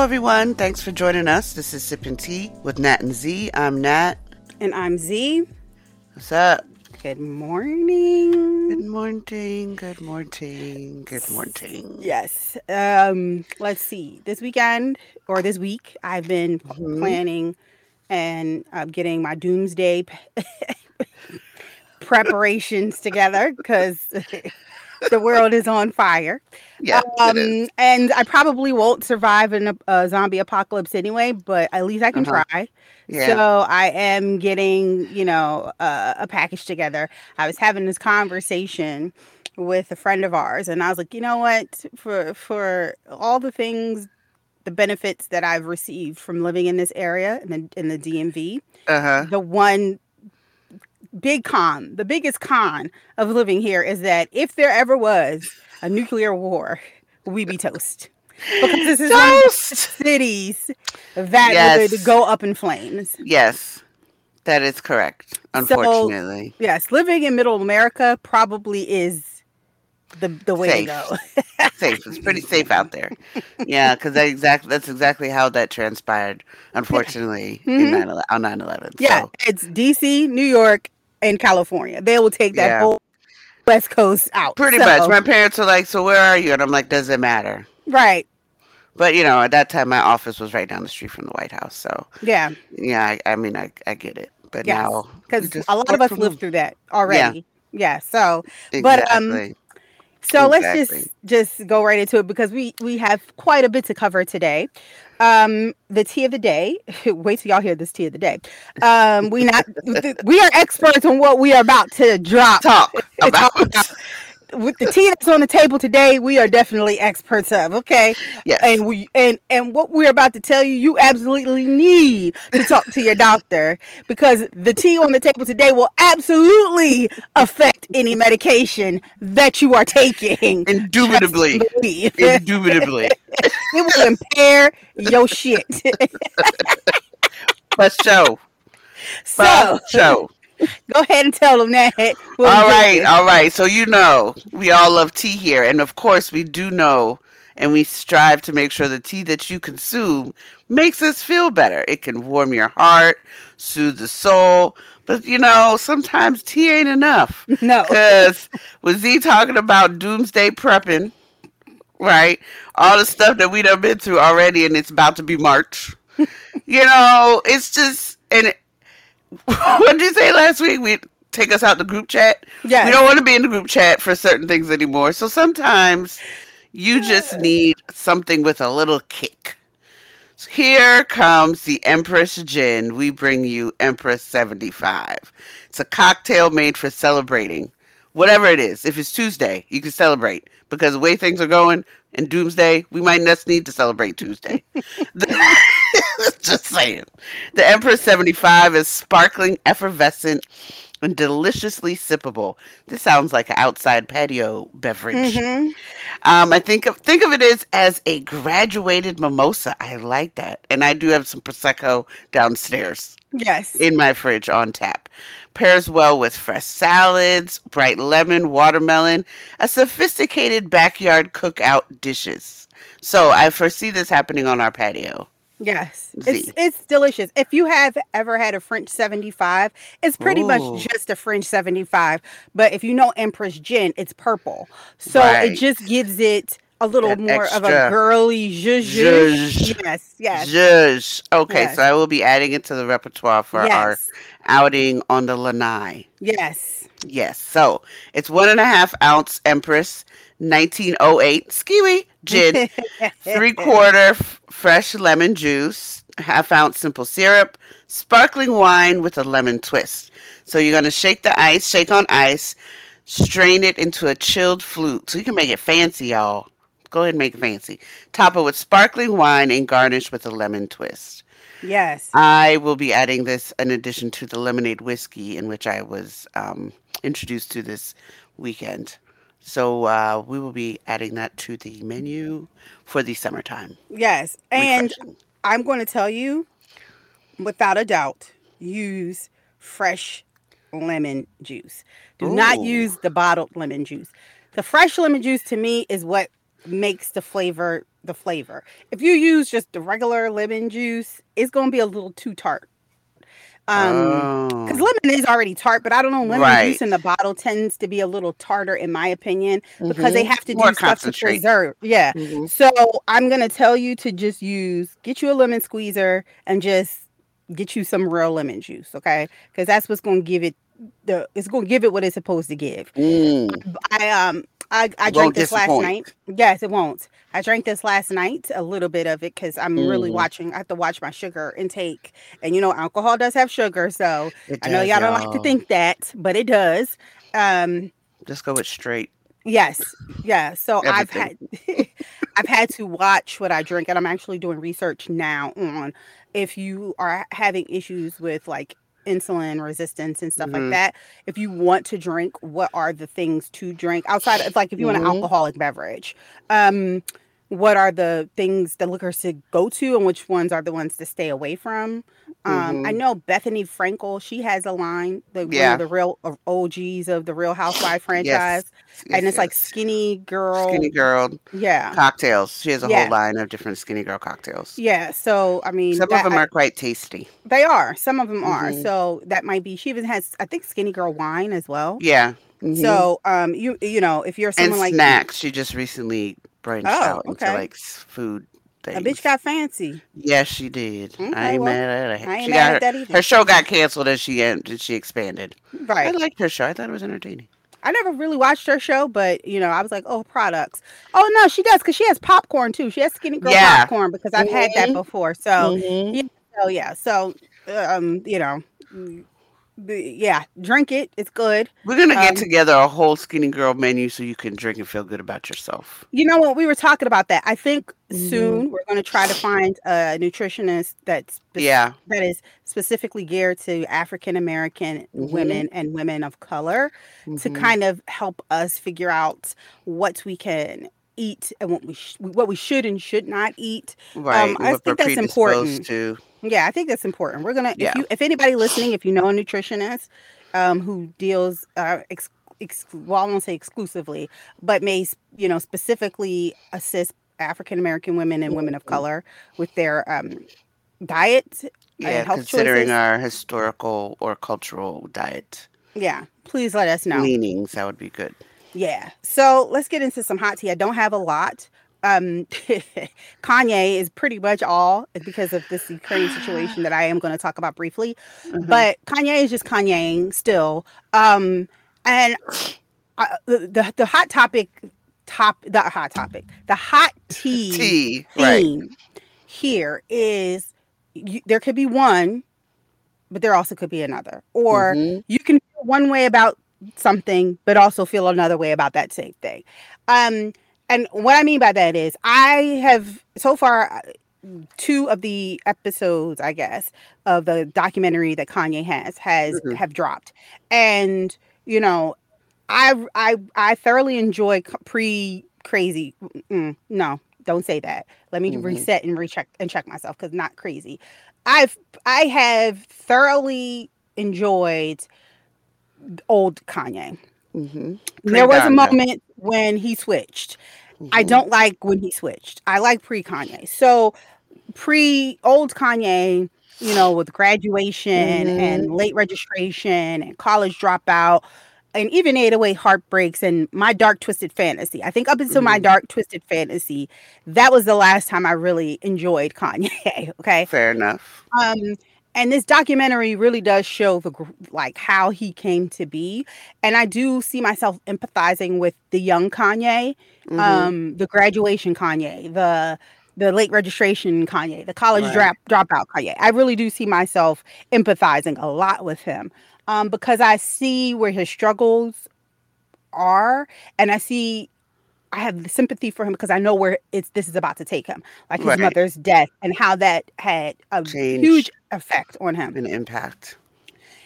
Hello, everyone. Thanks for joining us. This is Sippin' Tea with Nat and Z. I'm Nat. And I'm Z. What's up? Good morning. Good morning. Good morning. Good morning. Yes. Let's see. This weekend or this week, I've been planning and getting my doomsday preparations together because the world is on fire. Yeah, and I probably won't survive in a zombie apocalypse anyway, but at least I can try. Yeah. So I am getting, a package together. I was having this conversation with a friend of ours, and I was like, you know what? For all the things, the benefits that I've received from living in this area in the DMV, the one biggest con of living here is that if there ever was a nuclear war, we'd be toast. Because this is one of the cities that would go up in flames. Yes, that is correct, unfortunately. So, yes, living in middle America probably is the way to go. Safe. It's pretty safe out there. Yeah, because that's exactly how that transpired, unfortunately, on 9/11. Yeah, so. It's D.C., New York, and California. They will take that whole West Coast out. Pretty much. My parents are like, so where are you? And I'm like, does it matter? Right. But, at that time, my office was right down the street from the White House. So, yeah, I mean, I get it. But now. Because a lot of us lived through that already. Yeah. So, exactly. But, so let's just go right into it because we have quite a bit to cover today. The tea of the day. Wait till y'all hear this tea of the day. We are experts on what we are about to talk about. With the tea that's on the table today, we are definitely experts of. Okay. Yes. And what we're about to tell you, you absolutely need to talk to your doctor because the tea on the table today will absolutely affect any medication that you are taking. Indubitably. Indubitably. It will impair your shit. But so. Go ahead and tell them that. All right. So, we all love tea here. And of course, we do know and we strive to make sure the tea that you consume makes us feel better. It can warm your heart, soothe the soul. But, sometimes tea ain't enough. No. Because with Z talking about doomsday prepping, right? All the stuff that we done been through already, and it's about to be March. It's just. What did you say last week? We take us out the group chat. Yeah, we don't want to be in the group chat for certain things anymore. So sometimes you just need something with a little kick. So here comes the Empress Gin. We bring you Empress 75. It's a cocktail made for celebrating. Whatever it is, if it's Tuesday, you can celebrate because the way things are going and doomsday, we might not need to celebrate Tuesday. Just saying. The Empress 75 is sparkling, effervescent, and deliciously sippable. This sounds like an outside patio beverage. I think of it as a graduated mimosa. I like that. And I do have some Prosecco downstairs. Yes. In my fridge on tap. Pairs well with fresh salads, bright lemon, watermelon, a sophisticated backyard cookout dishes. So I foresee this happening on our patio. Yes. It's delicious. If you have ever had a French 75, it's pretty much just a French 75. But if you know Empress Gin, it's purple. So it just gives it a little more extra of a girly zhuzh. Yes. Zhuzh. Okay, so I will be adding it to the repertoire for our outing on the lanai. Yes. So it's 1.5 ounce Empress 1908 skiwi gin, 3/4 fresh lemon juice, 1/2 ounce simple syrup, sparkling wine with a lemon twist. So you're gonna shake on ice, strain it into a chilled flute. So you can make it fancy, y'all. Go ahead and make it fancy. Top it with sparkling wine and garnish with a lemon twist. Yes. I will be adding this in addition to the lemonade whiskey in which I was introduced to this weekend. So we will be adding that to the menu for the summertime. Yes. And refreshing. I'm going to tell you, without a doubt, use fresh lemon juice. Do not use the bottled lemon juice. The fresh lemon juice to me is what makes the flavor the flavor. If you use just the regular lemon juice, it's going to be a little too tart. Because lemon is already tart, but I don't know, lemon juice in the bottle tends to be a little tartar, in my opinion, because they have to do stuff to preserve. Yeah. Mm-hmm. So I'm going to tell you to just get you a lemon squeezer and just get you some real lemon juice, okay? Because that's what's going to give it it's going to give it what it's supposed to give. Mm. I drank this last night. Yes, it won't. I drank this last night, a little bit of it, because I'm really watching. I have to watch my sugar intake. And, you know, alcohol does have sugar. So I know y'all don't like to think that, but it does. Just go it straight. Yes. Yeah. So everything. I've had to watch what I drink. And I'm actually doing research now on if you are having issues with, like, insulin resistance and stuff like that. If you want to drink, what are the things to drink outside? It's like if you want an alcoholic beverage, what are the things, the liquors to go to, and which ones are the ones to stay away from? I know Bethany Frankel, she has a line, one of the real OGs of the Real Housewife franchise. Yes, like Skinny Girl. Skinny Girl. Yeah. Cocktails. She has a whole line of different Skinny Girl cocktails. Yeah. So, I mean. Some of them are quite tasty. They are. Some of them are. So that might be, she even has, I think, Skinny Girl wine as well. Yeah. Mm-hmm. So, you know, if you're someone like. And snacks. She just recently branched out into like food. Things. A bitch got fancy. Yes, she did. Okay, I ain't mad at her. I ain't mad at that either. Her show got canceled as she expanded. Right. I liked her show. I thought it was entertaining. I never really watched her show, but, you know, I was like, oh, products. Oh, no, she does, because she has popcorn, too. She has Skinny Girl popcorn, because I've had that before. So, yeah. So, you know, drink it. It's good. We're going to get together a whole Skinny Girl menu so you can drink and feel good about yourself. You know what? We were talking about that. I think soon we're going to try to find a nutritionist that is specifically geared to African American women and women of color to kind of help us figure out what we can eat and what we should and should not eat. Right. I think that's important. Yeah, I think that's important. We're gonna if anybody listening, if you know a nutritionist who deals well, I won't say exclusively, but may specifically assist African American women and women of color with their diet and health considering choices. Our historical or cultural diet. Yeah, please let us know. Leanings, that would be good. Yeah. So let's get into some hot tea. I don't have a lot. Kanye is pretty much all because of this Ukraine situation that I am going to talk about briefly. But Kanye is just Kanyeing still. And the hot tea theme here is there could be one, but there also could be another. Or you can feel one way about something, but also feel another way about that same thing. And what I mean by that is I have so far two of the episodes, I guess, of the documentary that Kanye have dropped. And, you know, I thoroughly enjoy pre-crazy. No, don't say that. Let me reset and recheck and check myself because not crazy. I have thoroughly enjoyed old Kanye. There was a moment when he switched. I don't like when he switched. I like pre-Kanye. So pre-old Kanye, you know, with graduation and late registration and college dropout and even 808 heartbreaks and my dark twisted fantasy. I think up until my dark twisted fantasy, that was the last time I really enjoyed Kanye. Okay. Fair enough. And this documentary really does show how he came to be. And I do see myself empathizing with the young Kanye, the graduation Kanye, the late registration Kanye, the college dropout Kanye. I really do see myself empathizing a lot with him because I see where his struggles are and I have the sympathy for him because I know where this is about to take him, like his mother's death and how that had a huge effect on him. An impact.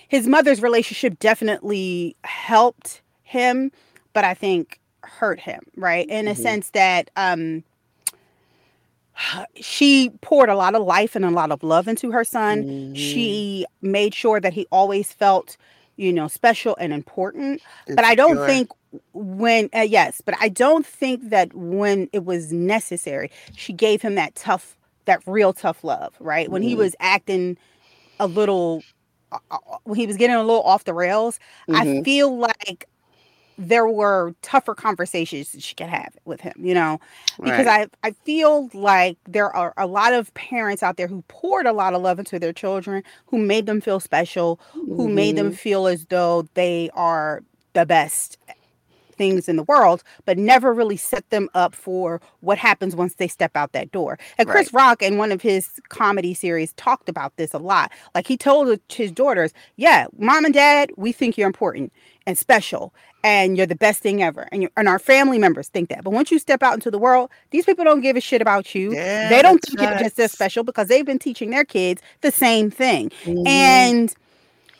His mother's relationship definitely helped him, but I think hurt him, right? In a sense that she poured a lot of life and a lot of love into her son. She made sure that he always felt, you know, special and important. But I don't think when, yes, but I don't think that when it was necessary, she gave him that tough, that real tough love, right? When he was acting a little, when he was getting a little off the rails, I feel like there were tougher conversations that she could have with him, you know, because I feel like there are a lot of parents out there who poured a lot of love into their children, who made them feel special, who made them feel as though they are the best things in the world, but never really set them up for what happens once they step out that door. And Chris Rock, in one of his comedy series, talked about this a lot. Like, he told his daughters, yeah, mom and dad, we think you're important and special and you're the best thing ever. And our family members think that. But once you step out into the world, these people don't give a shit about you. Yeah, they don't think you're just as special because they've been teaching their kids the same thing. And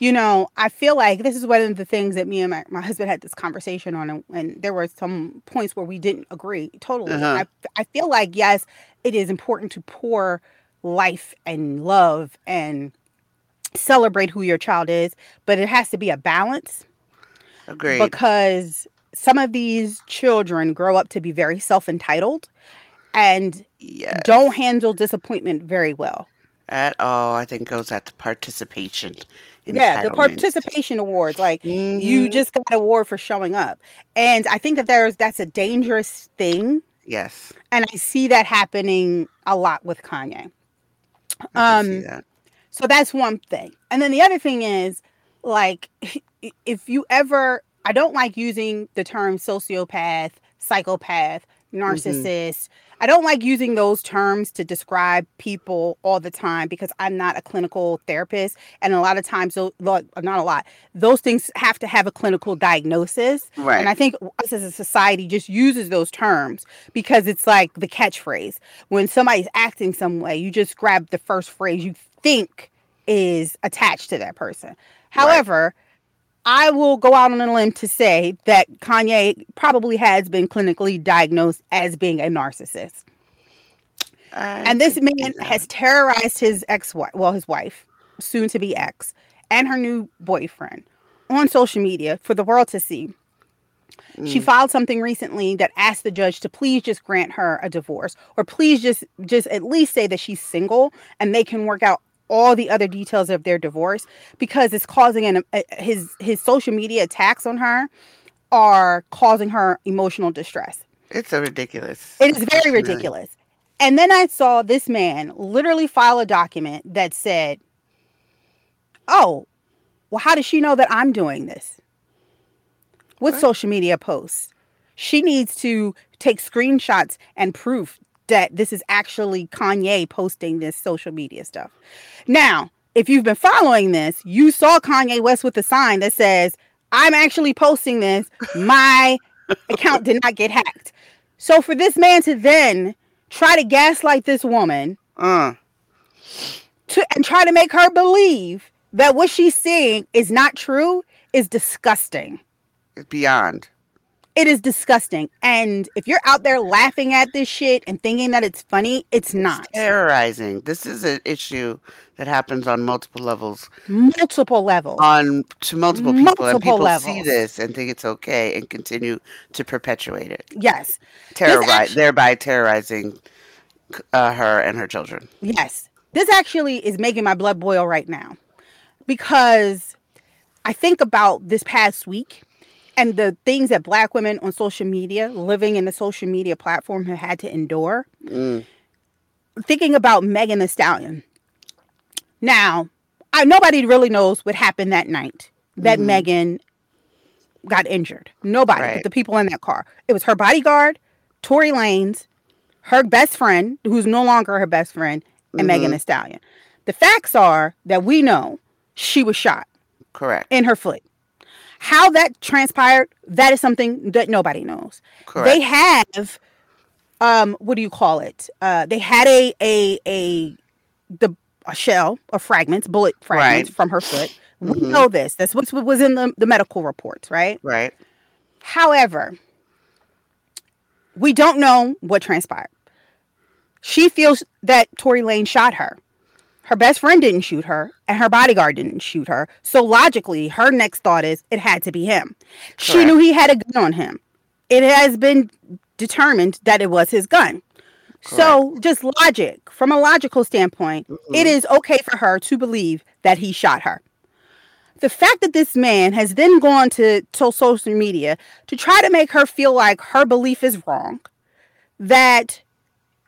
you know, I feel like this is one of the things that me and my husband had this conversation on, and there were some points where we didn't agree totally. I feel like, yes, it is important to pour life and love and celebrate who your child is, but it has to be a balance. Agreed. Because some of these children grow up to be very self-entitled and don't handle disappointment very well. At all. I think it goes at the participation. Yeah, the participation awards. Like, you just got an award for showing up. And I think that that's a dangerous thing. Yes. And I see that happening a lot with Kanye. I see that. So that's one thing. And then the other thing is, like, if you ever, I don't like using the term sociopath, psychopath, narcissist. I don't like using those terms to describe people all the time because I'm not a clinical therapist. And a lot of times, not a lot, those things have to have a clinical diagnosis. Right. And I think us as a society just uses those terms because it's like the catchphrase. When somebody's acting some way, you just grab the first phrase you think is attached to that person. However, I will go out on a limb to say that Kanye probably has been clinically diagnosed as being a narcissist. And this man has terrorized his wife, soon to be ex, and her new boyfriend on social media for the world to see. She filed something recently that asked the judge to please just grant her a divorce, or please just at least say that she's single and they can work out all the other details of their divorce, because it's causing his social media attacks on her are causing her emotional distress. It's so ridiculous. It is very ridiculous. And then I saw this man literally file a document that said, oh, well, how does she know that I'm doing this? With social media posts, she needs to take screenshots and proof that this is actually Kanye posting this social media stuff. Now, if you've been following this, you saw Kanye West with a sign that says, I'm actually posting this. My account did not get hacked. So for this man to then try to gaslight this woman and try to make her believe that what she's seeing is not true is disgusting. It's beyond. It is disgusting. And if you're out there laughing at this shit and thinking that it's funny, it's not. It's terrorizing. This is an issue that happens on multiple levels. Multiple levels. On to multiple people. Multiple and people levels. See this and think it's okay and continue to perpetuate it. Yes. Thereby terrorizing her and her children. Yes. This actually is making my blood boil right now, because I think about this past week and the things that Black women on social media, living in the social media platform, have had to endure. Thinking about Megan Thee Stallion. Now, nobody really knows what happened that night that Megan got injured. Nobody. Right. But the people in that car. It was her bodyguard, Tory Lanez, her best friend, who's no longer her best friend, and Megan Thee Stallion. The facts are that we know she was shot. Correct. In her foot. How that transpired, that is something that nobody knows. Correct. They have, what do you call it? They had a shell of fragments, bullet fragments from her foot. We know this. That's what was in the medical reports, right? Right. However, we don't know what transpired. She feels that Tory Lanez shot her. Her best friend didn't shoot her, and her bodyguard didn't shoot her. So logically, her next thought is it had to be him. Correct. She knew he had a gun on him. It has been determined that it was his gun. Correct. So just logic, from a logical standpoint, it is okay for her to believe that he shot her. The fact that this man has then gone to social media to try to make her feel like her belief is wrong, that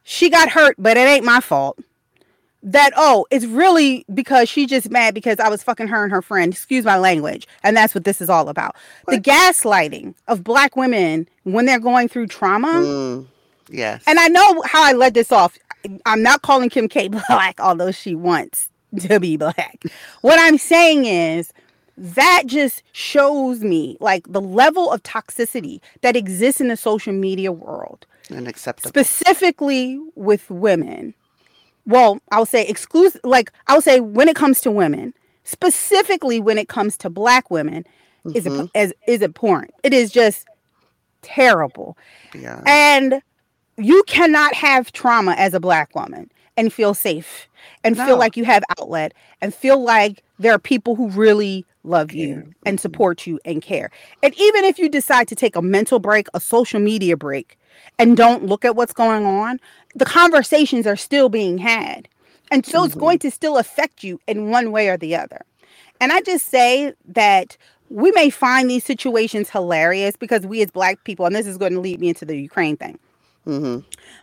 she got hurt, but it ain't my fault. That, oh, it's really because she's just mad because I was fucking her and her friend. Excuse my language. And that's what this is all about. What? The gaslighting of Black women when they're going through trauma. Yes. And I know how I led this off. I'm not calling Kim K Black, although she wants to be Black. What I'm saying is that just shows me like the level of toxicity that exists in the social media world. Unacceptable. Specifically with women. Well, I'll say exclusive, like I'll say when it comes to women, specifically when it comes to Black women, is abhorrent. It is just terrible. Yeah. And you cannot have trauma as a Black woman and feel safe and feel like you have outlet and feel like there are people who really love you and support you and care. And even if you decide to take a mental break, a social media break, and don't look at what's going on, the conversations are still being had. And so it's going to still affect you in one way or the other. And I just say that we may find these situations hilarious because we as Black people, and this is going to lead me into the Ukraine thing.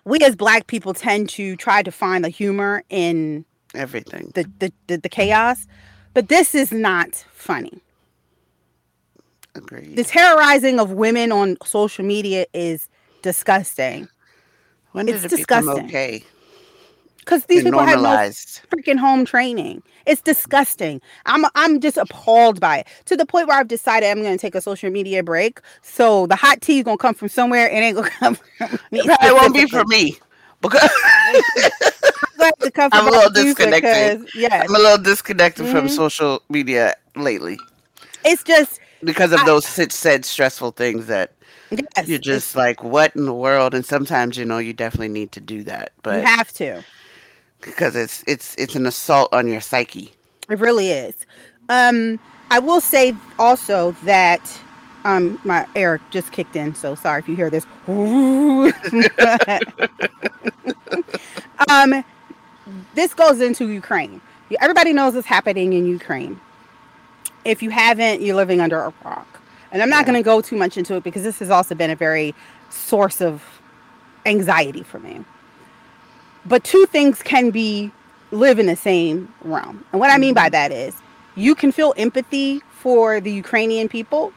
We as Black people tend to try to find the humor in everything, the chaos. But this is not funny. Agreed. The terrorizing of women on social media is disgusting. When did it become okay? Because these people have no freaking home training. It's disgusting. I'm just appalled by it to the point where I've decided I'm going to take a social media break. So the hot tea is going to come from somewhere. It ain't going to come from me. It won't be from me because I'm a little disconnected. Yes. I'm a little disconnected from social media lately. It's just because of those said stressful things that. Yes. You're just like, what in the world? And sometimes, you know, you definitely need to do that, but you have to, because it's an assault on your psyche. It really is. I will say also that my air just kicked in, so sorry if you hear this. This goes into Ukraine. Everybody knows what's happening in Ukraine. If you haven't, you're living under a rock. And I'm not going to go too much into it because this has also been a very source of anxiety for me. But two things can live in the same realm. And what I mean by that is you can feel empathy for the Ukrainian people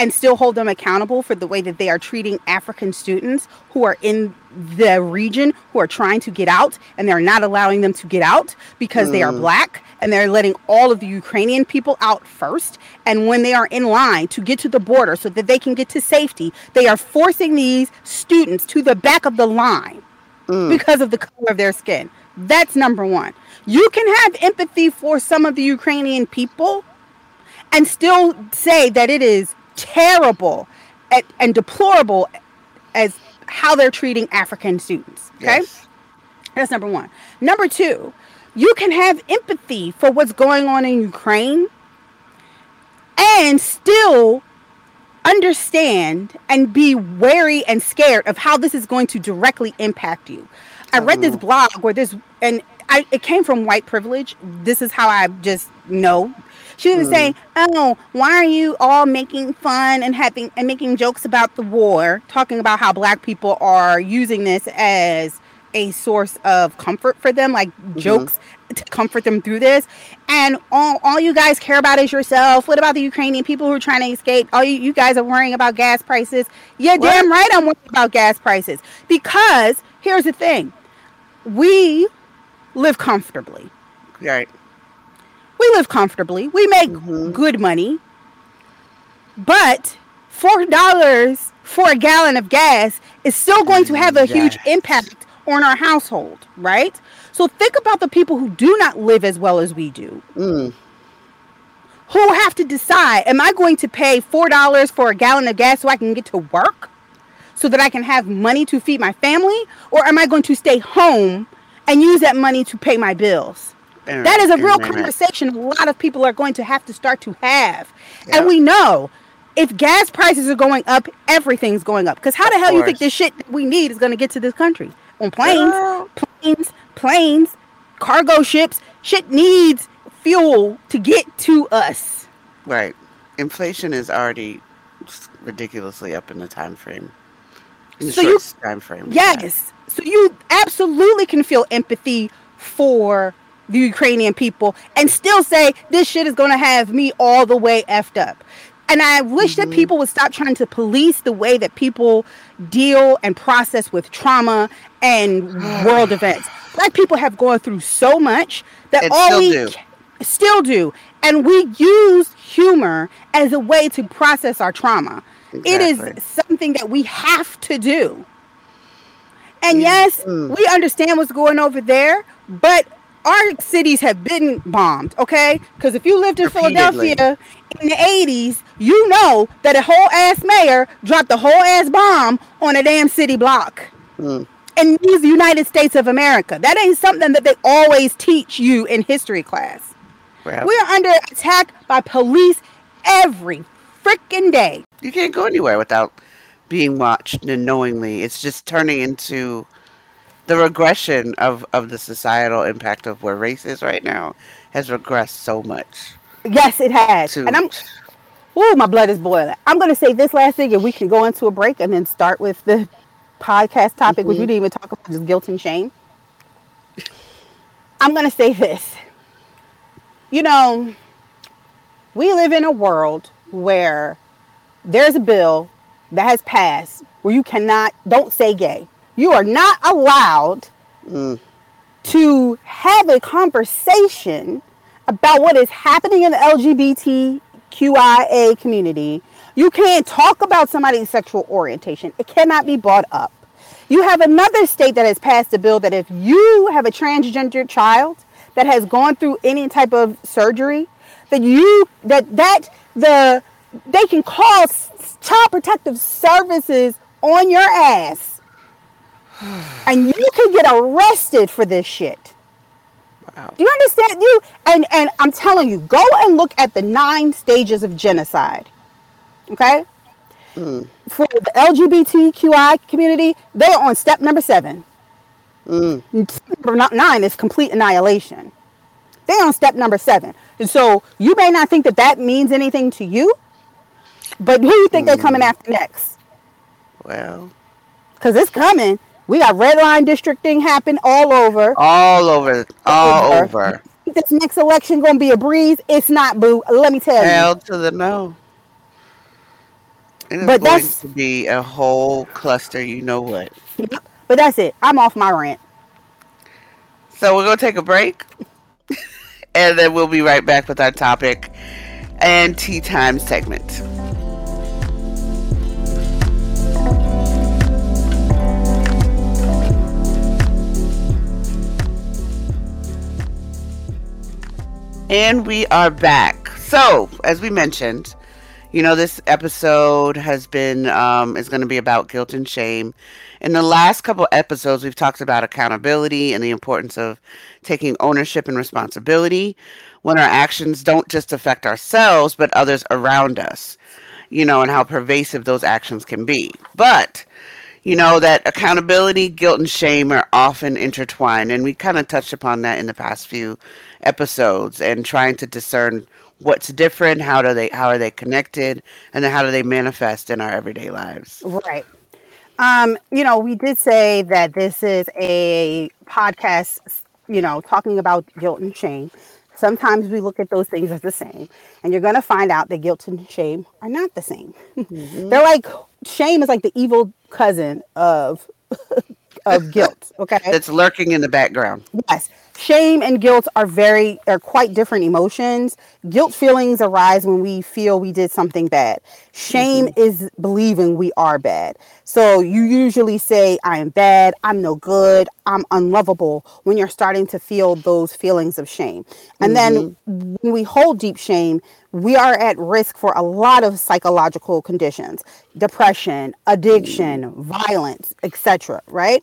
and still hold them accountable for the way that they are treating African students who are in the region, who are trying to get out, and they're not allowing them to get out because they are Black. And they're letting all of the Ukrainian people out first. And when they are in line to get to the border so that they can get to safety, they are forcing these students to the back of the line because of the color of their skin. That's number one. You can have empathy for some of the Ukrainian people and still say that it is terrible and deplorable as how they're treating African students. Okay? Yes. That's number one. Number two. You can have empathy for what's going on in Ukraine and still understand and be wary and scared of how this is going to directly impact you. I read this blog where it came from white privilege. This is how I just know. She was saying, why are you all making fun and making jokes about the war, talking about how Black people are using this as a source of comfort for them, like jokes to comfort them through this, and all you guys care about is yourself. What about the Ukrainian people who are trying to escape? Oh, you guys are worrying about gas prices. Yeah, damn right I'm worried about gas prices, because here's the thing: we live comfortably. Right. We live comfortably. We make good money, but $4 for a gallon of gas is still going to have a huge impact on our household, right? So think about the people who do not live as well as we do, who have to decide, am I going to pay $4 for a gallon of gas so I can get to work so that I can have money to feed my family, or am I going to stay home and use that money to pay my bills? That is a real conversation a lot of people are going to have to start to have. Yep. And we know if gas prices are going up, everything's going up. Because how the hell you think this shit we need is going to get to this country? On planes, planes, cargo ships, shit needs fuel to get to us. Right. Inflation is already ridiculously up in the time frame. Yes. So you absolutely can feel empathy for the Ukrainian people and still say this shit is going to have me all the way effed up. And I wish that people would stop trying to police the way that people deal and process with trauma and world events. Black people have gone through so much that still do. And we use humor as a way to process our trauma. Exactly. It is something that we have to do. And yes, we understand what's going over there, but our cities have been bombed, okay? Because if you lived in Philadelphia in the 80s, you know that a whole ass mayor dropped a whole ass bomb on a damn city block. In these United States of America. That ain't something that they always teach you in history class. Well, we are under attack by police every freaking day. You can't go anywhere without being watched and knowingly. It's just turning into the regression of the societal impact of where race is right now has regressed so much. Yes, it has. And I'm, my blood is boiling. I'm going to say this last thing and we can go into a break and then start with the podcast topic, which we didn't even talk about, just guilt and shame. I'm going to say this. You know, we live in a world where there's a bill that has passed where you cannot, don't say gay. You are not allowed to have a conversation about what is happening in the LGBTQIA community. You can't talk about somebody's sexual orientation. It cannot be brought up. You have another state that has passed a bill that if you have a transgender child that has gone through any type of surgery, that you they can call Child Protective Services on your ass. And you can get arrested for this shit. Wow. Do you understand? And I'm telling you, go and look at the 9 stages of genocide. Okay? For the LGBTQI community, they're on step number 7. Step number 9 is complete annihilation. They're on step number 7. And so you may not think that that means anything to you, but who do you think they're coming after next? Well, because it's coming. We got red line districting happen all over. This next election gonna be a breeze. It's not, boo. Let me tell you. Hell to the no. It is going to be a whole cluster. You know what? But that's it. I'm off my rant. So we're gonna take a break, and then we'll be right back with our topic and tea time segment. And we are back. So, as we mentioned, you know, this episode has been, is going to be about guilt and shame. In the last couple episodes, we've talked about accountability and the importance of taking ownership and responsibility when our actions don't just affect ourselves, but others around us, you know, and how pervasive those actions can be. But, you know, that accountability, guilt, and shame are often intertwined. And we kind of touched upon that in the past few episodes and trying to discern what's different, how are they connected, and then how do they manifest in our everyday lives. Right. You know, we did say that this is a podcast, you know, talking about guilt and shame. Sometimes we look at those things as the same, and you're going to find out that guilt and shame are not the same. They're like, shame is like the evil cousin of guilt. Okay. That's lurking in the background. Yes. Shame and guilt are quite different emotions. Guilt feelings arise when we feel we did something bad. Shame is believing we are bad. So you usually say, I am bad. I'm no good. I'm unlovable when you're starting to feel those feelings of shame. And then when we hold deep shame, we are at risk for a lot of psychological conditions, depression, addiction, violence, etc. Right?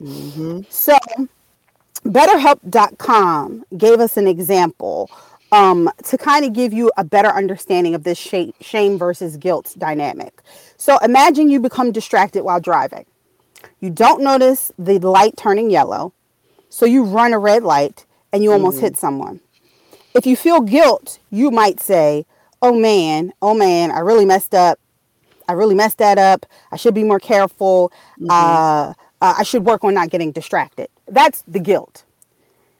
So BetterHelp.com gave us an example to kind of give you a better understanding of this shame versus guilt dynamic. So imagine you become distracted while driving. You don't notice the light turning yellow, so you run a red light and you almost hit someone. If you feel guilt, you might say, oh man, I really messed up. I really messed that up. I should be more careful. I should work on not getting distracted. That's the guilt.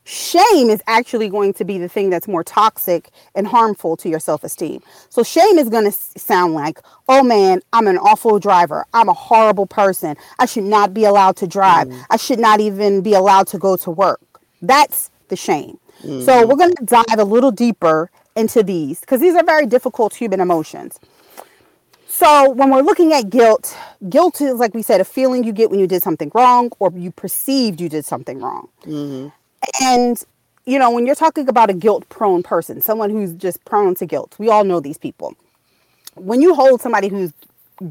Shame is actually going to be the thing that's more toxic and harmful to your self-esteem. So shame is going to sound like, oh man, I'm an awful driver. I'm a horrible person. I should not be allowed to drive. I should not even be allowed to go to work. That's the shame. So we're going to dive a little deeper into these because these are very difficult human emotions. So when we're looking at guilt, guilt is, like we said, a feeling you get when you did something wrong or you perceived you did something wrong. And, you know, when you're talking about a guilt-prone person, someone who's just prone to guilt, we all know these people. When you hold somebody who's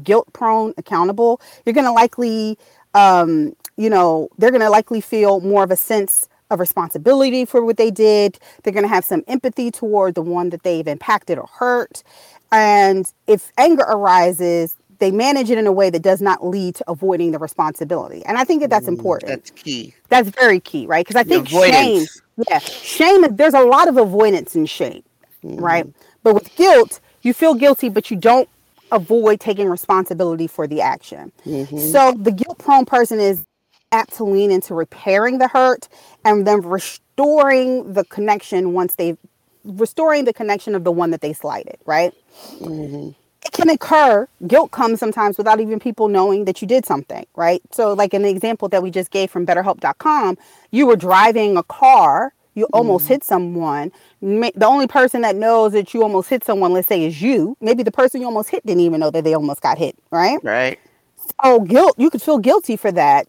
guilt-prone accountable, you're going to likely, they're going to likely feel more of a sense of responsibility for what they did. They're going to have some empathy toward the one that they've impacted or hurt. And if anger arises, they manage it in a way that does not lead to avoiding the responsibility. And I think that that's important. That's key. That's very key, right? Because I think shame, there's a lot of avoidance in shame, right? But with guilt, you feel guilty, but you don't avoid taking responsibility for the action. So the guilt-prone person is apt to lean into repairing the hurt and then restoring the connection of the one that they slighted, right? It can occur, guilt comes sometimes without even people knowing that you did something, right? So like an example that we just gave from BetterHelp.com, you were driving a car, you almost hit someone. The only person that knows that you almost hit someone, let's say, is you. Maybe the person you almost hit didn't even know that they almost got hit, right? Right. So guilt, you could feel guilty for that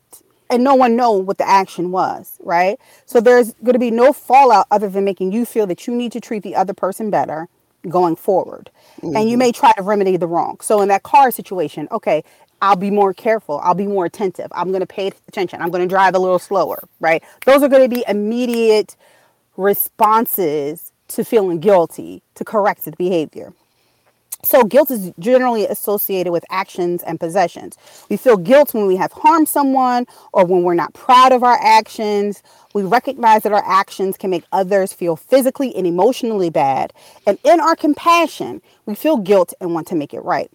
and no one know what the action was, right? So there's going to be no fallout other than making you feel that you need to treat the other person better going forward. And you may try to remedy the wrong. So in that car situation, okay, I'll be more careful. I'll be more attentive. I'm going to pay attention. I'm going to drive a little slower, right? Those are going to be immediate responses to feeling guilty to correct the behavior. So guilt is generally associated with actions and possessions. We feel guilt when we have harmed someone or when we're not proud of our actions. We recognize that our actions can make others feel physically and emotionally bad. And in our compassion, we feel guilt and want to make it right.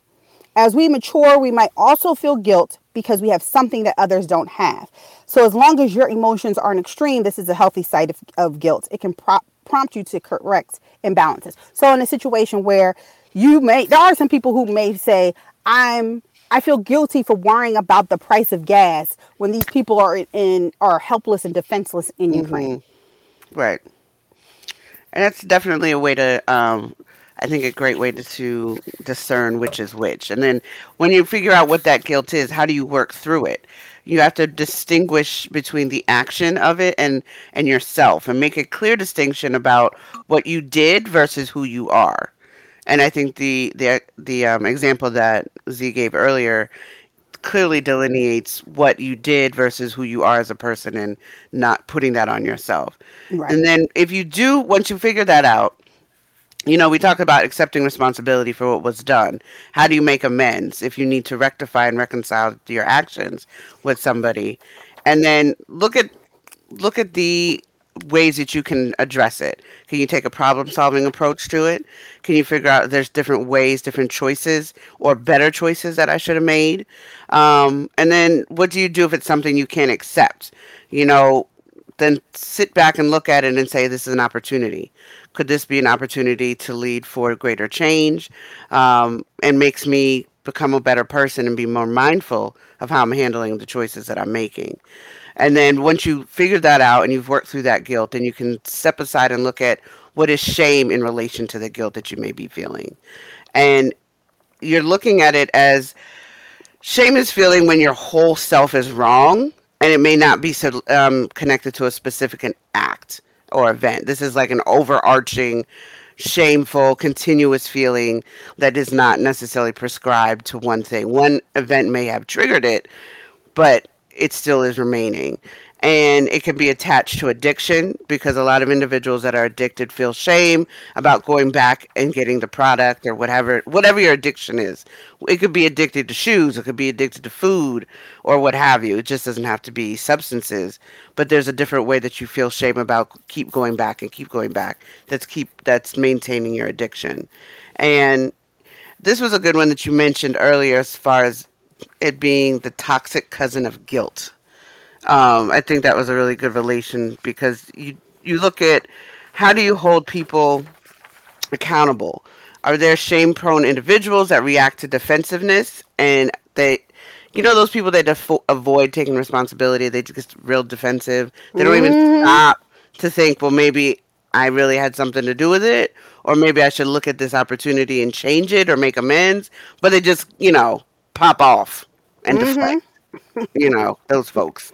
As we mature, we might also feel guilt because we have something that others don't have. So as long as your emotions aren't extreme, this is a healthy side of guilt. It can prompt you to correct imbalances. So in a situation where there are some people who may say, I feel guilty for worrying about the price of gas when these people are helpless and defenseless in Ukraine. Right. And that's definitely a way to, I think a great way to discern which is which. And then when you figure out what that guilt is, how do you work through it? You have to distinguish between the action of it and yourself and make a clear distinction about what you did versus who you are. And I think the example that Z gave earlier clearly delineates what you did versus who you are as a person and not putting that on yourself. Right. And then once you figure that out, you know, we talk about accepting responsibility for what was done. How do you make amends if you need to rectify and reconcile your actions with somebody? And then look at the ways that you can address it. Can you take a problem-solving approach to it? Can you figure out there's different ways, different choices, or better choices that I should have made? And then what do you do if it's something you can't accept? You know, then sit back and look at it and say, this is an opportunity. Could this be an opportunity to lead for greater change? And makes me become a better person and be more mindful of how I'm handling the choices that I'm making. And then once you figure that out and you've worked through that guilt, then you can step aside and look at what is shame in relation to the guilt that you may be feeling. And you're looking at it as shame is feeling when your whole self is wrong, and it may not be connected to a specific act or event. This is like an overarching, shameful, continuous feeling that is not necessarily prescribed to one thing. One event may have triggered it, but it still is remaining. And it can be attached to addiction, because a lot of individuals that are addicted feel shame about going back and getting the product or whatever your addiction is. It could be addicted to shoes. It could be addicted to food or what have you. It just doesn't have to be substances. But there's a different way that you feel shame about keep going back. That's maintaining your addiction. And this was a good one that you mentioned earlier as far as it being the toxic cousin of guilt. I think that was a really good relation, because you look at, how do you hold people accountable? Are there shame-prone individuals that react to defensiveness? And those people that avoid taking responsibility, they just real defensive. They don't even stop to think, well, maybe I really had something to do with it, or maybe I should look at this opportunity and change it or make amends. But they just, pop off and deflect. Those folks.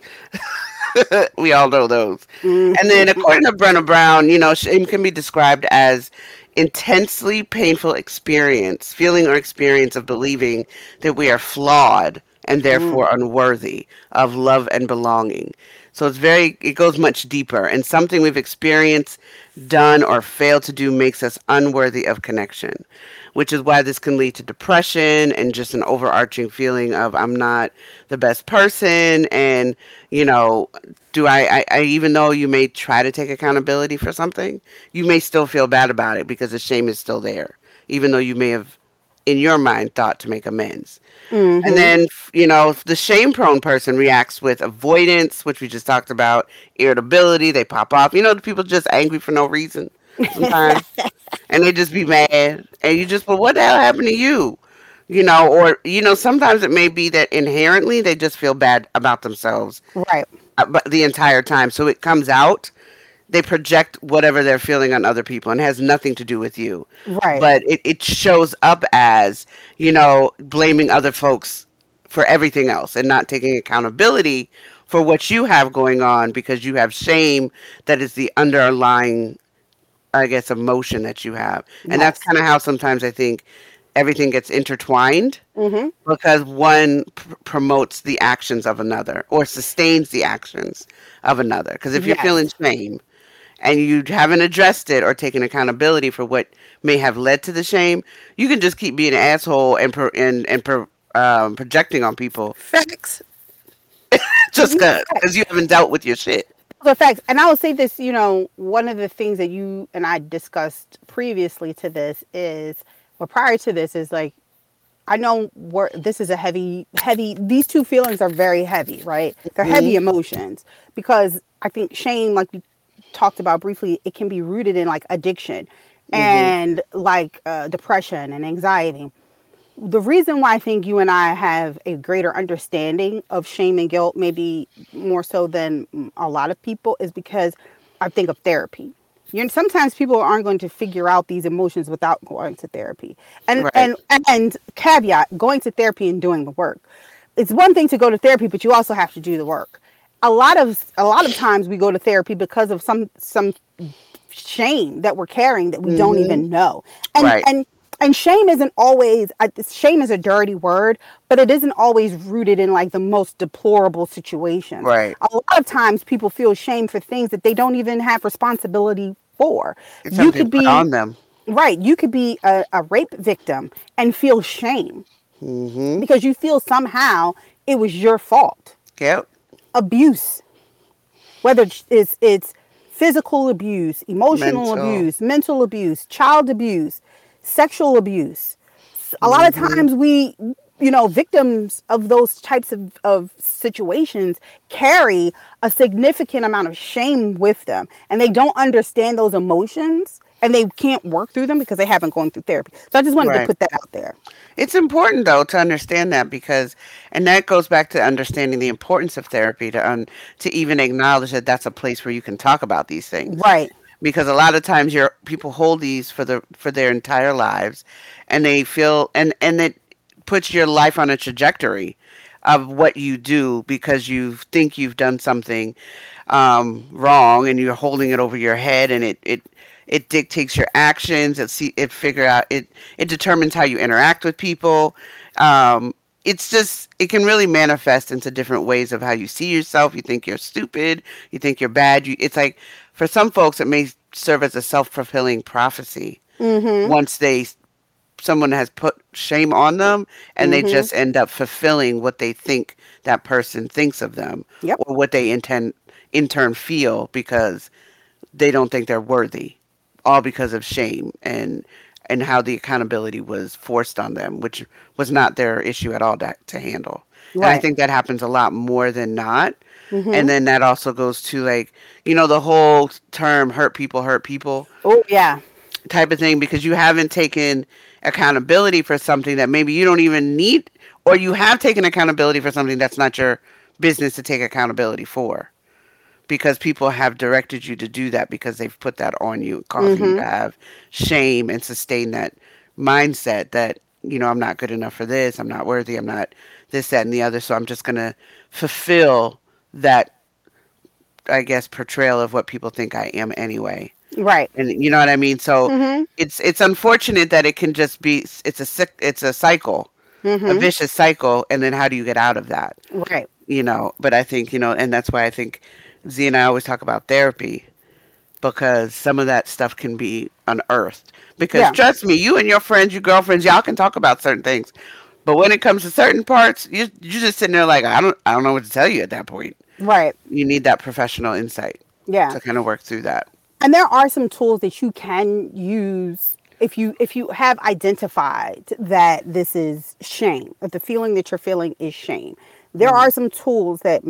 We all know those. Mm-hmm. And then according to Brené Brown, shame can be described as intensely painful experience of believing that we are flawed and therefore unworthy of love and belonging. So it goes much deeper, and something we've experienced, done, or failed to do makes us unworthy of connection, which is why this can lead to depression and just an overarching feeling of, I'm not the best person. And, even though you may try to take accountability for something, you may still feel bad about it because the shame is still there, even though you may have, in your mind, thought to make amends. Mm-hmm. And then, the shame-prone person reacts with avoidance, which we just talked about, irritability, they pop off. The people just angry for no reason sometimes. And they just be mad. And you just, well, what the hell happened to you? Sometimes it may be that inherently they just feel bad about themselves. Right. But the entire time. So it comes out. They project whatever they're feeling on other people, and it has nothing to do with you. Right. But it shows up as, blaming other folks for everything else and not taking accountability for what you have going on, because you have shame that is the underlying, I guess, emotion that you have. And yes. That's kind of how sometimes I think everything gets intertwined, because one promotes the actions of another or sustains the actions of another. Because if you're feeling shame, and you haven't addressed it or taken accountability for what may have led to the shame, you can just keep being an asshole and projecting on people. Facts. Just because you haven't dealt with your shit. So facts. And I will say this, one of the things that you and I discussed previously to this is, or prior to this, is like, I know this is a heavy, these two feelings are very heavy, right? They're heavy emotions, because I think shame, like we talked about briefly, it can be rooted in like addiction and like depression and anxiety. The reason why I think you and I have a greater understanding of shame and guilt, maybe more so than a lot of people, is because I think of therapy. Sometimes people aren't going to figure out these emotions without going to therapy. And, right. and caveat, going to therapy and doing the work. It's one thing to go to therapy, but you also have to do the work. A lot of times we go to therapy because of some shame that we're carrying that we don't even know. And right. and shame isn't always, shame is a dirty word, but it isn't always rooted in like the most deplorable situations. Right. A lot of times people feel shame for things that they don't even have responsibility for. It's you could be on them. Right. You could be a rape victim and feel shame because you feel somehow it was your fault. Yep. Abuse, whether it's physical abuse, emotional abuse, mental abuse, child abuse, sexual abuse. A lot of times we, victims of those types of situations carry a significant amount of shame with them, and they don't understand those emotions, and they can't work through them because they haven't gone through therapy. So I just wanted to put that out there. It's important, though, to understand that, because, and that goes back to understanding the importance of therapy, to even acknowledge that that's a place where you can talk about these things. Right. Because a lot of times people hold these for their entire lives, and they feel, and it puts your life on a trajectory of what you do, because you think you've done something wrong, and you're holding it over your head, and it dictates your actions. It determines how you interact with people. it's just, it can really manifest into different ways of how you see yourself. You think you're stupid. You think you're bad. It's like, for some folks, it may serve as a self-fulfilling prophecy. Mm-hmm. Once someone has put shame on them, and mm-hmm. they just end up fulfilling what they think that person thinks of them, yep. or what they in turn feel, because they don't think they're worthy, all because of shame and how the accountability was forced on them, which was not their issue at all to handle. Right. And I think that happens a lot more than not. Mm-hmm. And then that also goes to, like, you know, the whole term hurt people. Oh, yeah. Type of thing, because you haven't taken accountability for something that maybe you don't even need, or you have taken accountability for something that's not your business to take accountability for, because people have directed you to do that, because they've put that on you, causing mm-hmm. you to have shame and sustain that mindset that, you know, I'm not good enough for this, I'm not worthy, I'm not this, that, and the other, so I'm just going to fulfill that, I guess, portrayal of what people think I am anyway. Right. And you know what I mean? So mm-hmm. it's unfortunate that it can just be, it's a cycle, mm-hmm. a vicious cycle. And then how do you get out of that? Right. You know, but I think, you know, and that's why I think Z and I always talk about therapy, because some of that stuff can be unearthed, because yeah. trust me, you and your friends, your girlfriends, y'all can talk about certain things, but when it comes to certain parts, you're just sitting there like, I don't know what to tell you at that point. Right. You need that professional insight. Yeah. To kind of work through that. And there are some tools that you can use if you have identified that this is shame, that the feeling that you're feeling is shame. There are some tools that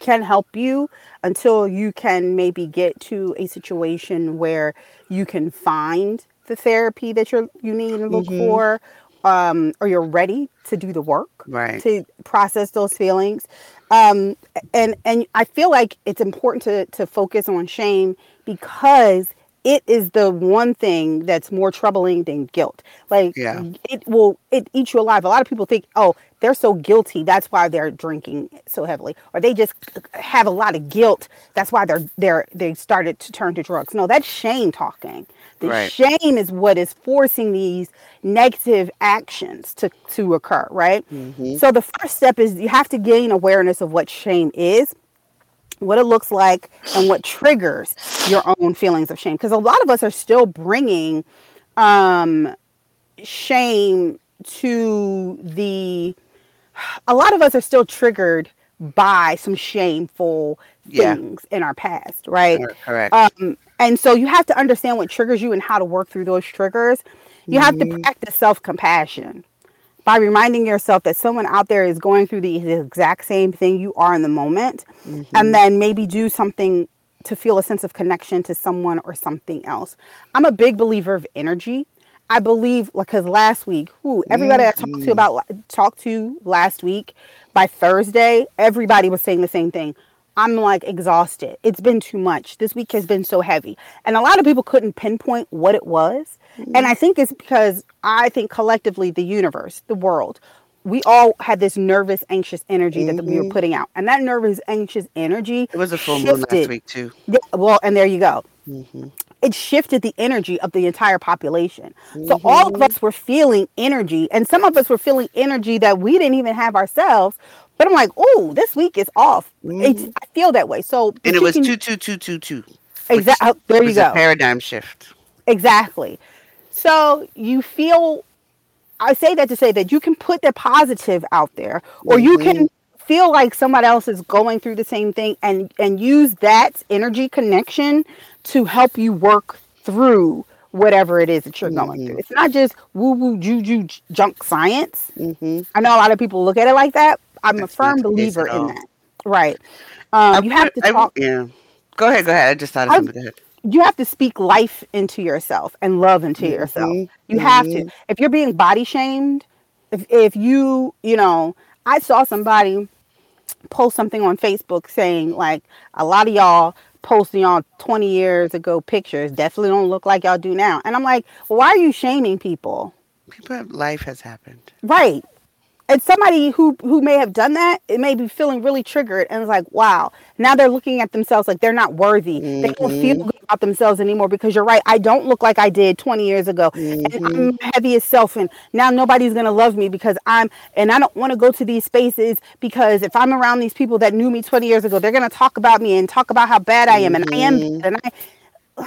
can help you until you can maybe get to a situation where you can find the therapy that you need and look mm-hmm. for, or you're ready to do the work, right, to process those feelings. And I feel like it's important to focus on shame, because it is the one thing that's more troubling than guilt. Like, yeah. it eats you alive. A lot of people think, oh, they're so guilty, that's why they're drinking so heavily, or they just have a lot of guilt, that's why they started to turn to drugs. No, that's shame talking. The right. shame is what is forcing these negative actions to occur, right? Mm-hmm. So the first step is you have to gain awareness of what shame is, what it looks like, and what triggers your own feelings of shame. Because a lot of us are still bringing shame to a lot of us are still triggered by some shameful things yeah. in our past, right? Correct. And so you have to understand what triggers you and how to work through those triggers. You mm-hmm. have to practice self-compassion by reminding yourself that someone out there is going through the exact same thing you are in the moment, mm-hmm. and then maybe do something to feel a sense of connection to someone or something else. I'm a big believer of energy. I believe, because last week, everybody mm-hmm. I talked to last week, by Thursday, everybody was saying the same thing. I'm like exhausted. It's been too much. This week has been so heavy. And a lot of people couldn't pinpoint what it was. Mm-hmm. And I think it's because collectively the universe, the world, we all had this nervous, anxious energy mm-hmm. that we were putting out. And that nervous, anxious energy shifted. It was a full moon last week too. Yeah, well, and there you go. Mm-hmm. It shifted the energy of the entire population. Mm-hmm. So all of us were feeling energy, and some of us were feeling energy that we didn't even have ourselves. But I'm like, oh, this week is off. Mm-hmm. I feel that way. So and it was 2-2-2-2-2. Exactly. There you go. A paradigm shift. Exactly. So you feel. I say that to say that you can put the positive out there, or mm-hmm. you can feel like somebody else is going through the same thing, and use that energy connection to help you work through whatever it is that you're mm-hmm. going through. It's not just woo-woo, juju, junk science. Mm-hmm. I know a lot of people look at it like that. That's a firm believer in that. Right. You have to talk. Yeah. Go ahead. I just thought of something. Go ahead. You have to speak life into yourself and love into mm-hmm. yourself. You mm-hmm. have to. If you're being body shamed, if you know, I saw somebody post something on Facebook saying, like, a lot of y'all posting on 20 years ago pictures definitely don't look like y'all do now. And I'm like, well, why are you shaming people? Life has happened. Right. And somebody who may have done that, it may be feeling really triggered and is like, wow, now they're looking at themselves like they're not worthy. Mm-hmm. They don't feel good about themselves anymore, because you're right. I don't look like I did 20 years ago. Mm-hmm. And I'm my heaviest self, and now nobody's going to love me because I don't want to go to these spaces, because if I'm around these people that knew me 20 years ago, they're going to talk about me and talk about how bad I am. Mm-hmm. And I am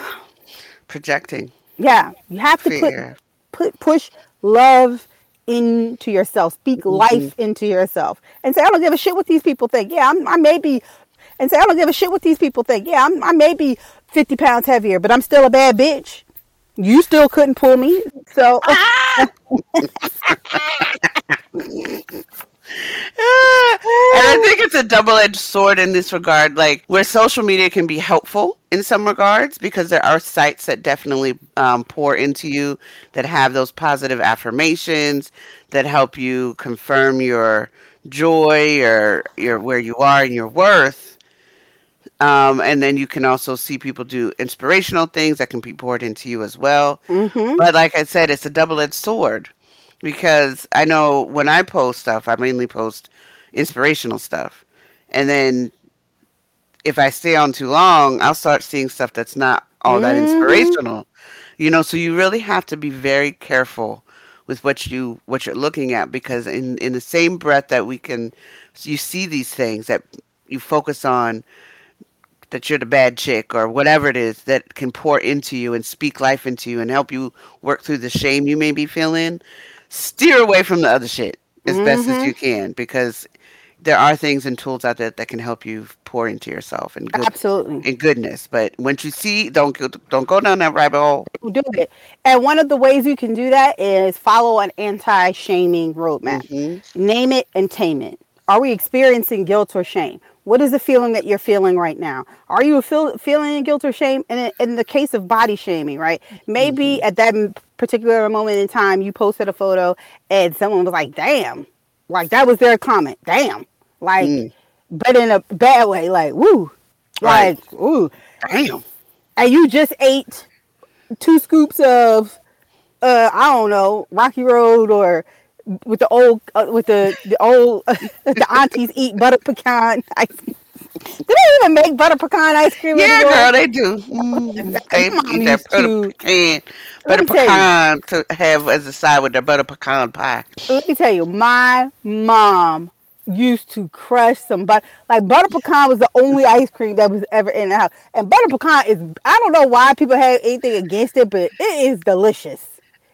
projecting. Yeah. You have to push love into yourself, speak mm-hmm. life into yourself, and say, I don't give a shit what these people think. Yeah. I don't give a shit what these people think. Yeah, I may be 50 pounds heavier, but I'm still a bad bitch. You still couldn't pull me. So. And I think it's a double-edged sword in this regard, like where social media can be helpful in some regards, because there are sites that definitely pour into you, that have those positive affirmations that help you confirm your joy or your where you are and your worth. And then you can also see people do inspirational things that can be poured into you as well. Mm-hmm. But like I said, it's a double-edged sword, because I know when I post stuff, I mainly post inspirational stuff. And then if I stay on too long, I'll start seeing stuff that's not all that inspirational, so you really have to be very careful with what you're looking at, because in the same breath that you see these things that you focus on, that you're the bad chick or whatever it is that can pour into you and speak life into you and help you work through the shame you may be feeling, steer away from the other shit as mm-hmm. best as you can, because there are things and tools out there that can help you pour into yourself and absolutely and goodness. But once you see, don't go down that rabbit hole. Do it. And one of the ways you can do that is follow an anti-shaming roadmap. Mm-hmm. Name it and tame it. Are we experiencing guilt or shame? What is the feeling that you're feeling right now? Are you feeling guilt or shame? And in the case of body shaming, right? Maybe mm-hmm. at that particular moment in time, you posted a photo and someone was like, damn. Like, that was their comment. Damn. Like, but in a bad way. Like, woo. Right. Like, ooh. Damn. And you just ate 2 scoops of, I don't know, Rocky Road, or... with the old, the aunties eat butter pecan ice cream. Do they even make butter pecan ice cream? Yeah, girl, they do. They eat that butter pecan to have as a side with their butter pecan pie. Let me tell you, my mom used to crush some butter. Like, butter pecan was the only ice cream that was ever in the house. And butter pecan is, I don't know why people have anything against it, but it is delicious.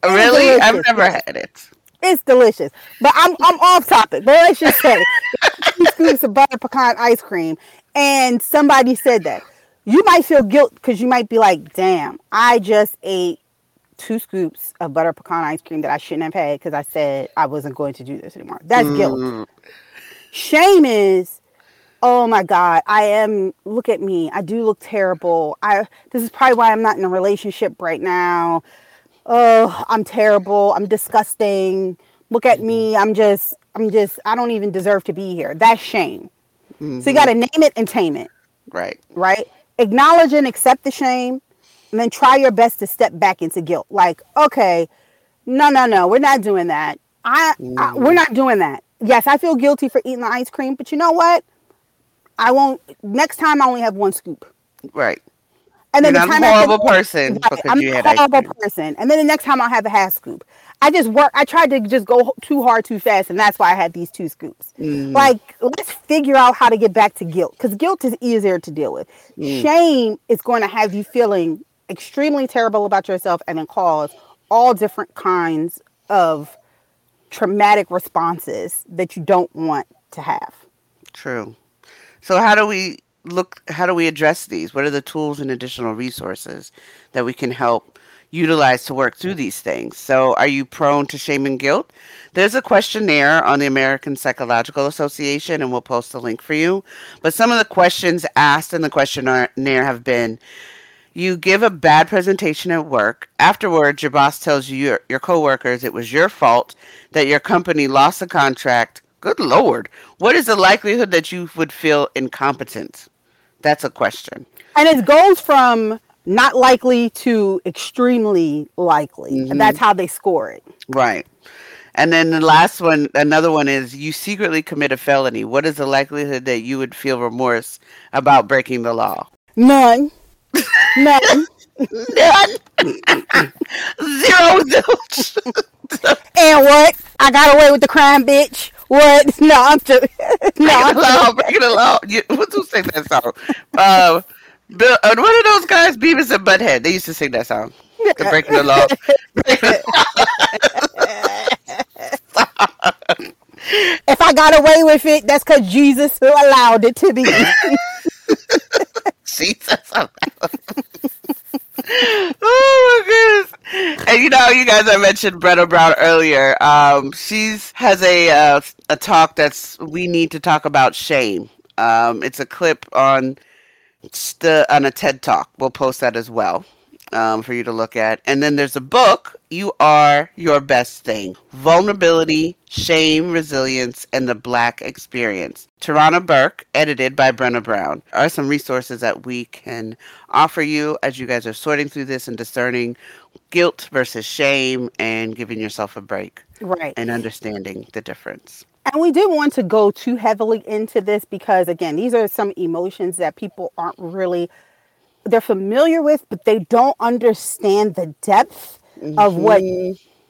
Really? Delicious. I've never had it. It's delicious, but I'm off topic. But let's just say, 2 scoops of butter pecan ice cream, and somebody said that, you might feel guilt because you might be like, "Damn, I just ate 2 scoops of butter pecan ice cream that I shouldn't have had because I said I wasn't going to do this anymore." That's guilt. Shame is, oh my God, I am. Look at me. I do look terrible. This is probably why I'm not in a relationship right now. Oh, I'm terrible. I'm disgusting. Look at me. I'm just, I don't even deserve to be here. That's shame. Mm-hmm. So you got to name it and tame it. Right. Acknowledge and accept the shame, and then try your best to step back into guilt. Like, okay, no, we're not doing that. We're not doing that. Yes, I feel guilty for eating the ice cream, but you know what? I won't. Next time I only have 1 scoop. Right. And then I'm a horrible person. I'm a horrible person. And then the next time I'll have a half scoop. I tried to just go too hard, too fast. And that's why I had these 2 scoops. Mm. Like, let's figure out how to get back to guilt, because guilt is easier to deal with. Mm. Shame is going to have you feeling extremely terrible about yourself, and then cause all different kinds of traumatic responses that you don't want to have. True. So how do we address these? What are the tools and additional resources that we can help utilize to work through these things? So, are you prone to shame and guilt? There's a questionnaire on the American Psychological Association, and we'll post a link for you. But some of the questions asked in the questionnaire have been, you give a bad presentation at work. Afterwards, your boss tells your coworkers it was your fault that your company lost the contract. Good Lord. What is the likelihood that you would feel incompetent? That's a question. And it goes from not likely to extremely likely. Mm-hmm. And that's how they score it. Right. And then the last one, another one is, you secretly commit a felony. What is the likelihood that you would feel remorse about breaking the law? None. None. None. Zero zilch. And what? I got away with the crime, bitch. What? No, I'm too. Break it along. What's who sing that song? One of those guys, Beavis and Butthead. They used to sing that song. Breaking the law. If I got away with it, that's because Jesus allowed it to be. Jesus allowed it. Oh my goodness. And you know, you guys, I mentioned Brené Brown earlier. She's has a talk that's, we need to talk about shame. It's a clip on a TED Talk. We'll post that as well. For you to look at. And then there's a book, You Are Your Best Thing, Vulnerability, Shame, Resilience, and the Black Experience. Tarana Burke, edited by Brené Brown, are some resources that we can offer you as you guys are sorting through this and discerning guilt versus shame and giving yourself a break. Right. And understanding the difference. And we didn't want to go too heavily into this because, again, these are some emotions that people aren't really they're familiar with, but they don't understand the depth of what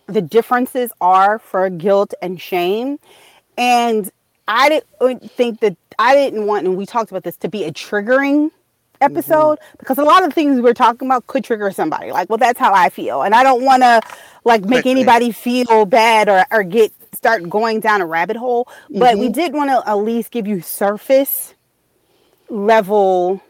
the differences are for guilt and shame. And I didn't want, and we talked about this, to be a triggering episode because a lot of things we're talking about could trigger somebody. Like, well, that's how I feel. And I don't want to like make anybody feel bad or start going down a rabbit hole, but we did want to at least give you surface level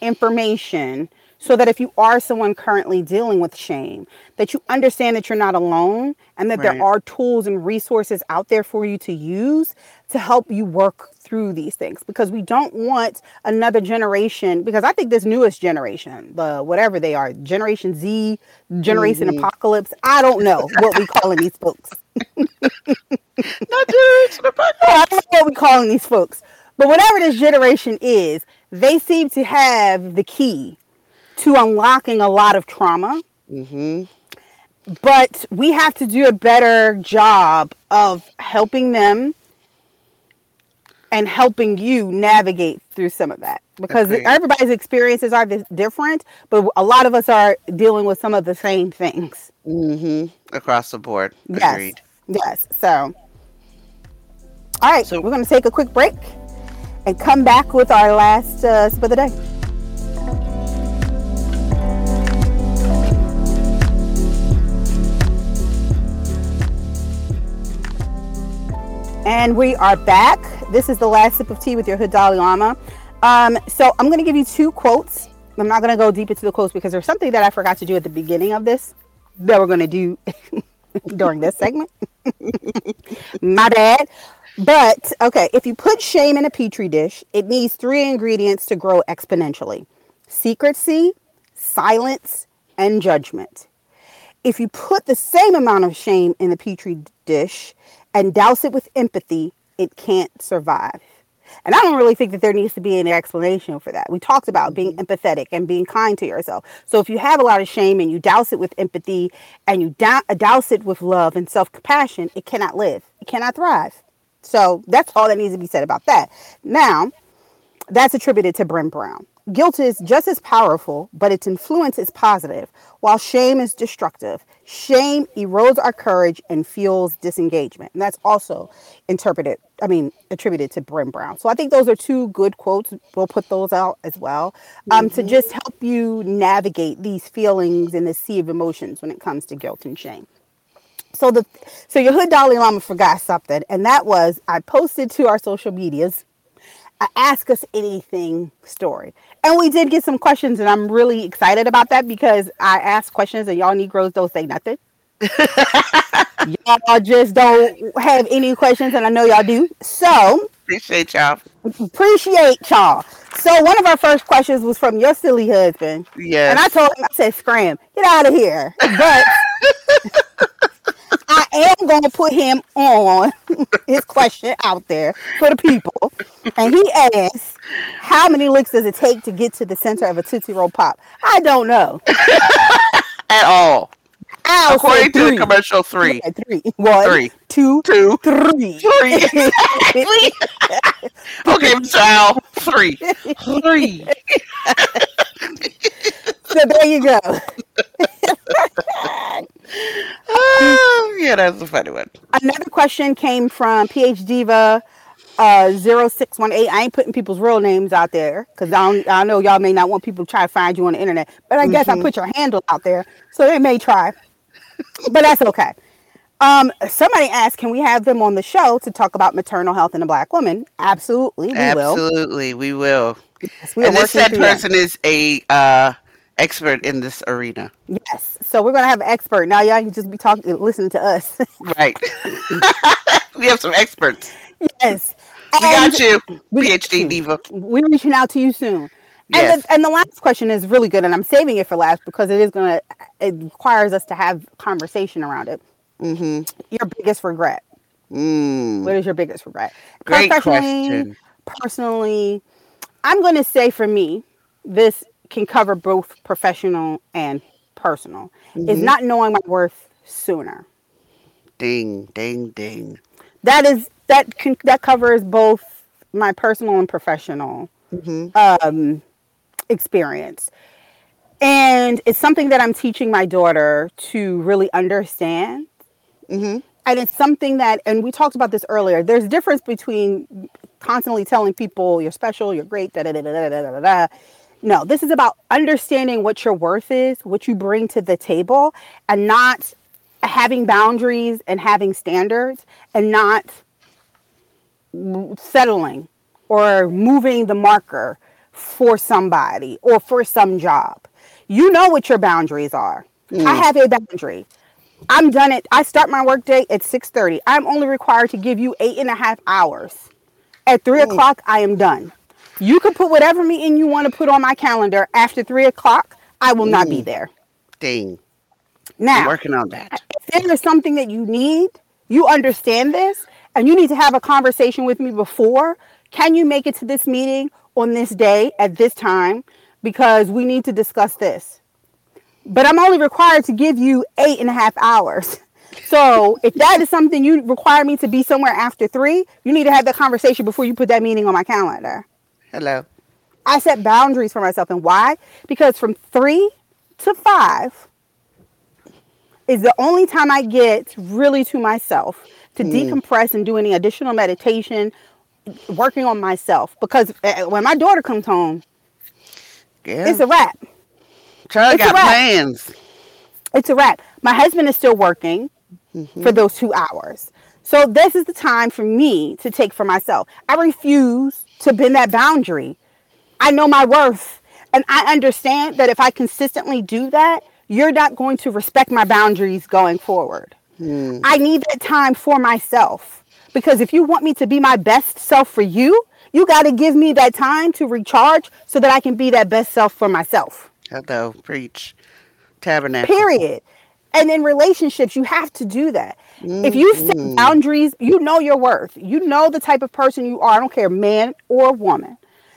information so that if you are someone currently dealing with shame, that you understand that you're not alone and that there are tools and resources out there for you to use to help you work through these things, because we don't want another generation, because I think this newest generation, the whatever they are, Generation Z, Generation Apocalypse, I don't know what we calling these folks. Not Generation Apocalypse. I don't know what we calling these folks. But whatever this generation is, they seem to have the key to unlocking a lot of trauma. But we have to do a better job of helping them and helping you navigate through some of that. Because everybody's experiences are different, but a lot of us are dealing with some of the same things. Across the board. Agreed. Yes. So, all right. So we're going to take a quick break and come back with our last sip of the day. And we are back. This is the last sip of tea with your hood Dalai Lama. So I'm going to give you two quotes. I'm not going to go deep into the quotes because there's something that I forgot to do at the beginning of this that we're going to do during this segment. My bad. But, okay, if you put shame in a Petri dish, it needs three ingredients to grow exponentially: secrecy, silence, and judgment. If you put the same amount of shame in the Petri dish and douse it with empathy, it can't survive. And I don't really think that there needs to be any explanation for that. We talked about being empathetic and being kind to yourself. So if you have a lot of shame and you douse it with empathy and you douse it with love and self-compassion, it cannot live. It cannot thrive. So that's all that needs to be said about that. Now, that's attributed to Brené Brown. Guilt is just as powerful, but its influence is positive, while shame is destructive. Shame erodes our courage and fuels disengagement. And that's also attributed to Brené Brown. So I think those are two good quotes. We'll put those out as well to just help you navigate these feelings and the sea of emotions when it comes to guilt and shame. So your hood Dalai Lama forgot something, and that was I posted to our social medias an Ask Us Anything story. And we did get some questions, and I'm really excited about that because I asked questions, and y'all Negroes don't say nothing. Y'all just don't have any questions, and I know y'all do. So Appreciate y'all. So one of our first questions was from your silly husband. Yes. And I told him, I said, scram, get out of here. But I am going to put him on his question out there for the people. And he asks, how many licks does it take to get to the center of a Tootsie Roll Pop? I don't know. At all. According to the commercial, three. Yeah, three. One, three. Two. Three. Exactly. Okay, child. Three. So there you go. Yeah, that's a funny one. Another question came from PH Diva 0618. I ain't putting people's real names out there because I know y'all may not want people to try to find you on the internet, but I guess I put your handle out there, so they may try. But that's okay. Somebody asked, can we have them on the show to talk about maternal health in a black woman? Absolutely, we will. Yes, and this person is a expert in this arena. Yes, so we're gonna have an expert. Now y'all can just be talking, listening to us. Right. We have some experts. Yes. We got you, PhD Diva. We're reaching out to you soon. Yes. And the last question is really good, and I'm saving it for last because it requires us to have conversation around it. Mm-hmm. Your biggest regret. Mm. What is your biggest regret? Great question. Personally, I'm going to say for me, this can cover both professional and personal. Mm-hmm. Is not knowing my worth sooner. Ding, ding, ding. That covers both my personal and professional experience. And it's something that I'm teaching my daughter to really understand. Mm-hmm. And it's something that, and we talked about this earlier, there's a difference between constantly telling people you're special, you're great, da-da-da-da-da-da-da-da. No, this is about understanding what your worth is, what you bring to the table, and not having boundaries and having standards and not settling or moving the marker for somebody or for some job. You know what your boundaries are. Mm. I have a boundary. I'm done it. I start my work day at 6:30. I'm only required to give you 8.5 hours. At 3 o'clock, I am done. You can put whatever meeting you want to put on my calendar. After 3 o'clock, I will not be there. Dang. Now, I'm working on that. If there is something that you need, you understand this, and you need to have a conversation with me before. Can you make it to this meeting on this day at this time? Because we need to discuss this. But I'm only required to give you 8.5 hours. So if that is something you require me to be somewhere after 3, you need to have that conversation before you put that meeting on my calendar. Hello. I set boundaries for myself. And why? Because from 3 to 5 is the only time I get really to myself to decompress and do any additional meditation, working on myself. Because when my daughter comes home, yeah. It's a wrap. Child got plans. It's a wrap. My husband is still working for those 2 hours. So this is the time for me to take for myself. I refuse to bend that boundary. I know my worth. And I understand that if I consistently do that, you're not going to respect my boundaries going forward. Mm. I need that time for myself. Because if you want me to be my best self for you, you got to give me that time to recharge so that I can be that best self for myself. Hello. Preach. Tabernacle. Period. And in relationships, you have to do that. Mm-hmm. If you set boundaries, you know your worth. You know the type of person you are. I don't care, man or woman.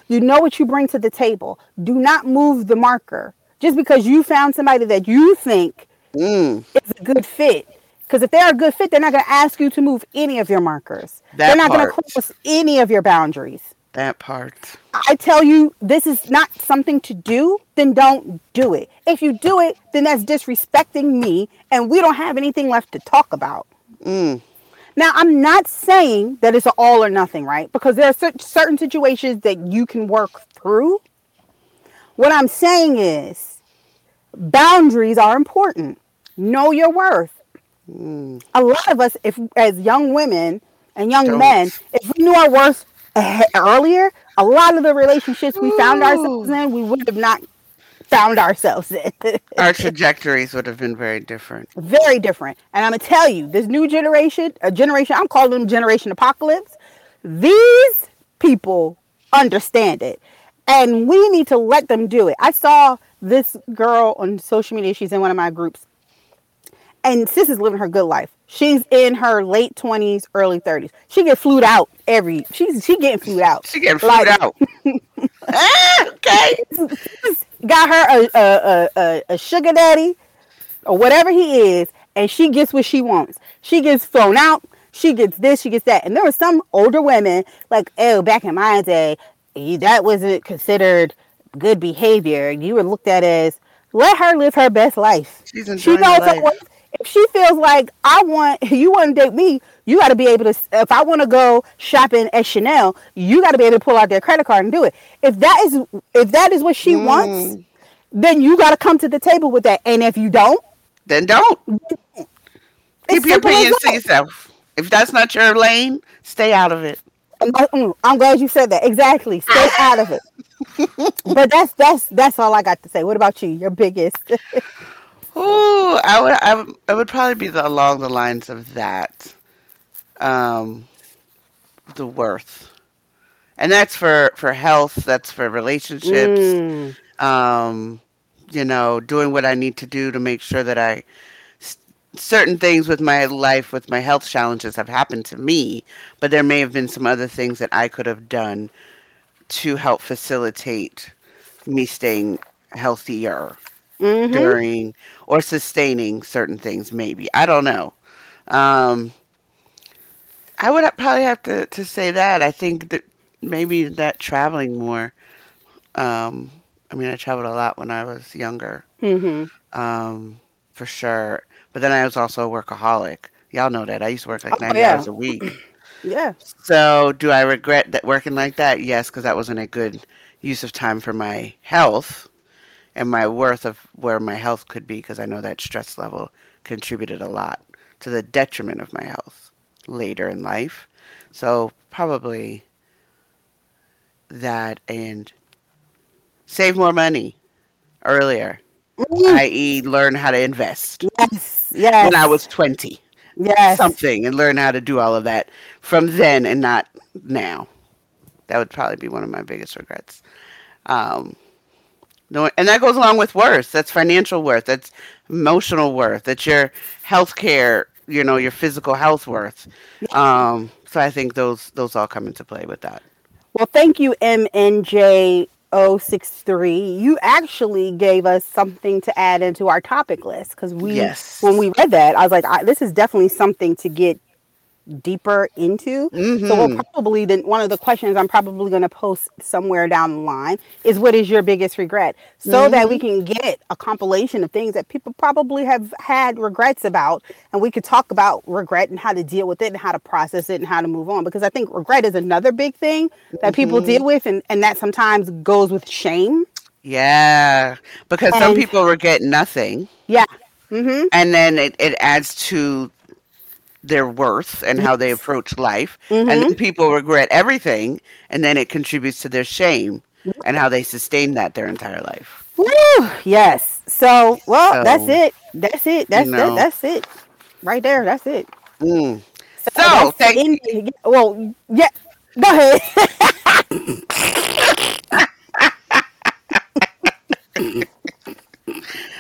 You know what you bring to the table. Do not move the marker just because you found somebody that you think is a good fit. Because if they're a good fit, they're not going to ask you to move any of your markers. They're not going to cross any of your boundaries. That part. I tell you, this is not something to do, then don't do it. If you do it, then that's disrespecting me, and we don't have anything left to talk about. Mm. Now, I'm not saying that it's an all or nothing, right? Because there are certain situations that you can work through. What I'm saying is boundaries are important. Know your worth. A lot of us, if as young women and young men, if we knew our worth earlier, a lot of the relationships we found ourselves in, we would have not found ourselves in. Our trajectories would have been very different. Very different. And I'm going to tell you, this new generation, I'm calling them Generation Apocalypse. These people understand it. And we need to let them do it. I saw this girl on social media. She's in one of my groups. And sis is living her good life. She's in her late 20s, early 30s. She get flued out every... She getting flued out. She getting flued out. Okay. Got her a sugar daddy or whatever he is, and she gets what she wants. She gets flown out. She gets this. She gets that. And there were some older women like, oh, back in my day, that wasn't considered good behavior. You were looked at as Let her live her best life. She's enjoying her life. If she feels like you want to date me, you got to be able to. If I want to go shopping at Chanel, you got to be able to pull out their credit card and do it. If that is what she wants, then you got to come to the table with that. And if you don't, then don't. Keep your opinions to yourself. If that's not your lane, stay out of it. I'm glad you said that. Exactly, stay out of it. But that's all I got to say. What about you? Your biggest. Oh, I would probably be along the lines of that. The worth, and that's for health. That's for relationships. Doing what I need to do to make sure that certain things with my life, with my health challenges, have happened to me, but there may have been some other things that I could have done to help facilitate me staying healthier. Mm-hmm. During or sustaining certain things, maybe. I don't know. I would probably have to say that. I think that maybe that traveling more. I traveled a lot when I was younger, for sure. But then I was also a workaholic. Y'all know that. I used to work 90 hours a week. Yeah. So do I regret that working like that? Yes, because that wasn't a good use of time for my health. And my worth of where my health could be, because I know that stress level contributed a lot to the detriment of my health later in life. So probably that, and save more money earlier, i.e. learn how to invest. Yes. When I was 20. Yes. Something, and learn how to do all of that from then and not now. That would probably be one of my biggest regrets. No, and that goes along with worth. That's financial worth. That's emotional worth. That's your health care, your physical health worth. So I think those all come into play with that. Well, thank you, MNJ063. You actually gave us something to add into our topic list, because when we read that, I was like, this is definitely something to get deeper into. So we'll probably, one of the questions I'm probably going to post somewhere down the line is, what is your biggest regret? So that we can get a compilation of things that people probably have had regrets about, and we could talk about regret and how to deal with it and how to process it and how to move on, because I think regret is another big thing that people deal with, and that sometimes goes with shame. Yeah, because some people regret nothing. Yeah. And then it adds to their worth and how they approach life. And then people regret everything, and then it contributes to their shame and how they sustain that their entire life. Woo! Yes. So, that's it right there. That's it. So thank you. Well, yeah, go ahead.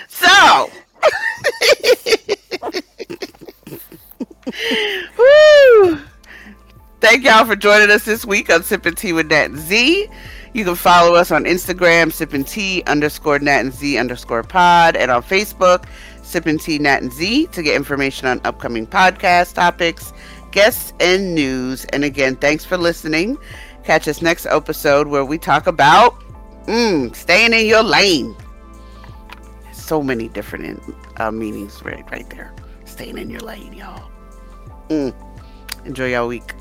So woo. Thank y'all for joining us this week on Sippin' Tea with Nat and Z. You can follow us on Instagram, sippintea_Nat and Z_pod, and on Facebook, Sippin' Tea Nat and Z, to get information on upcoming podcast topics, guests, and news. And again, thanks for listening. Catch us next episode, where we talk about staying in your lane. So many different meanings right there. Staying in your lane, y'all. Enjoy your week.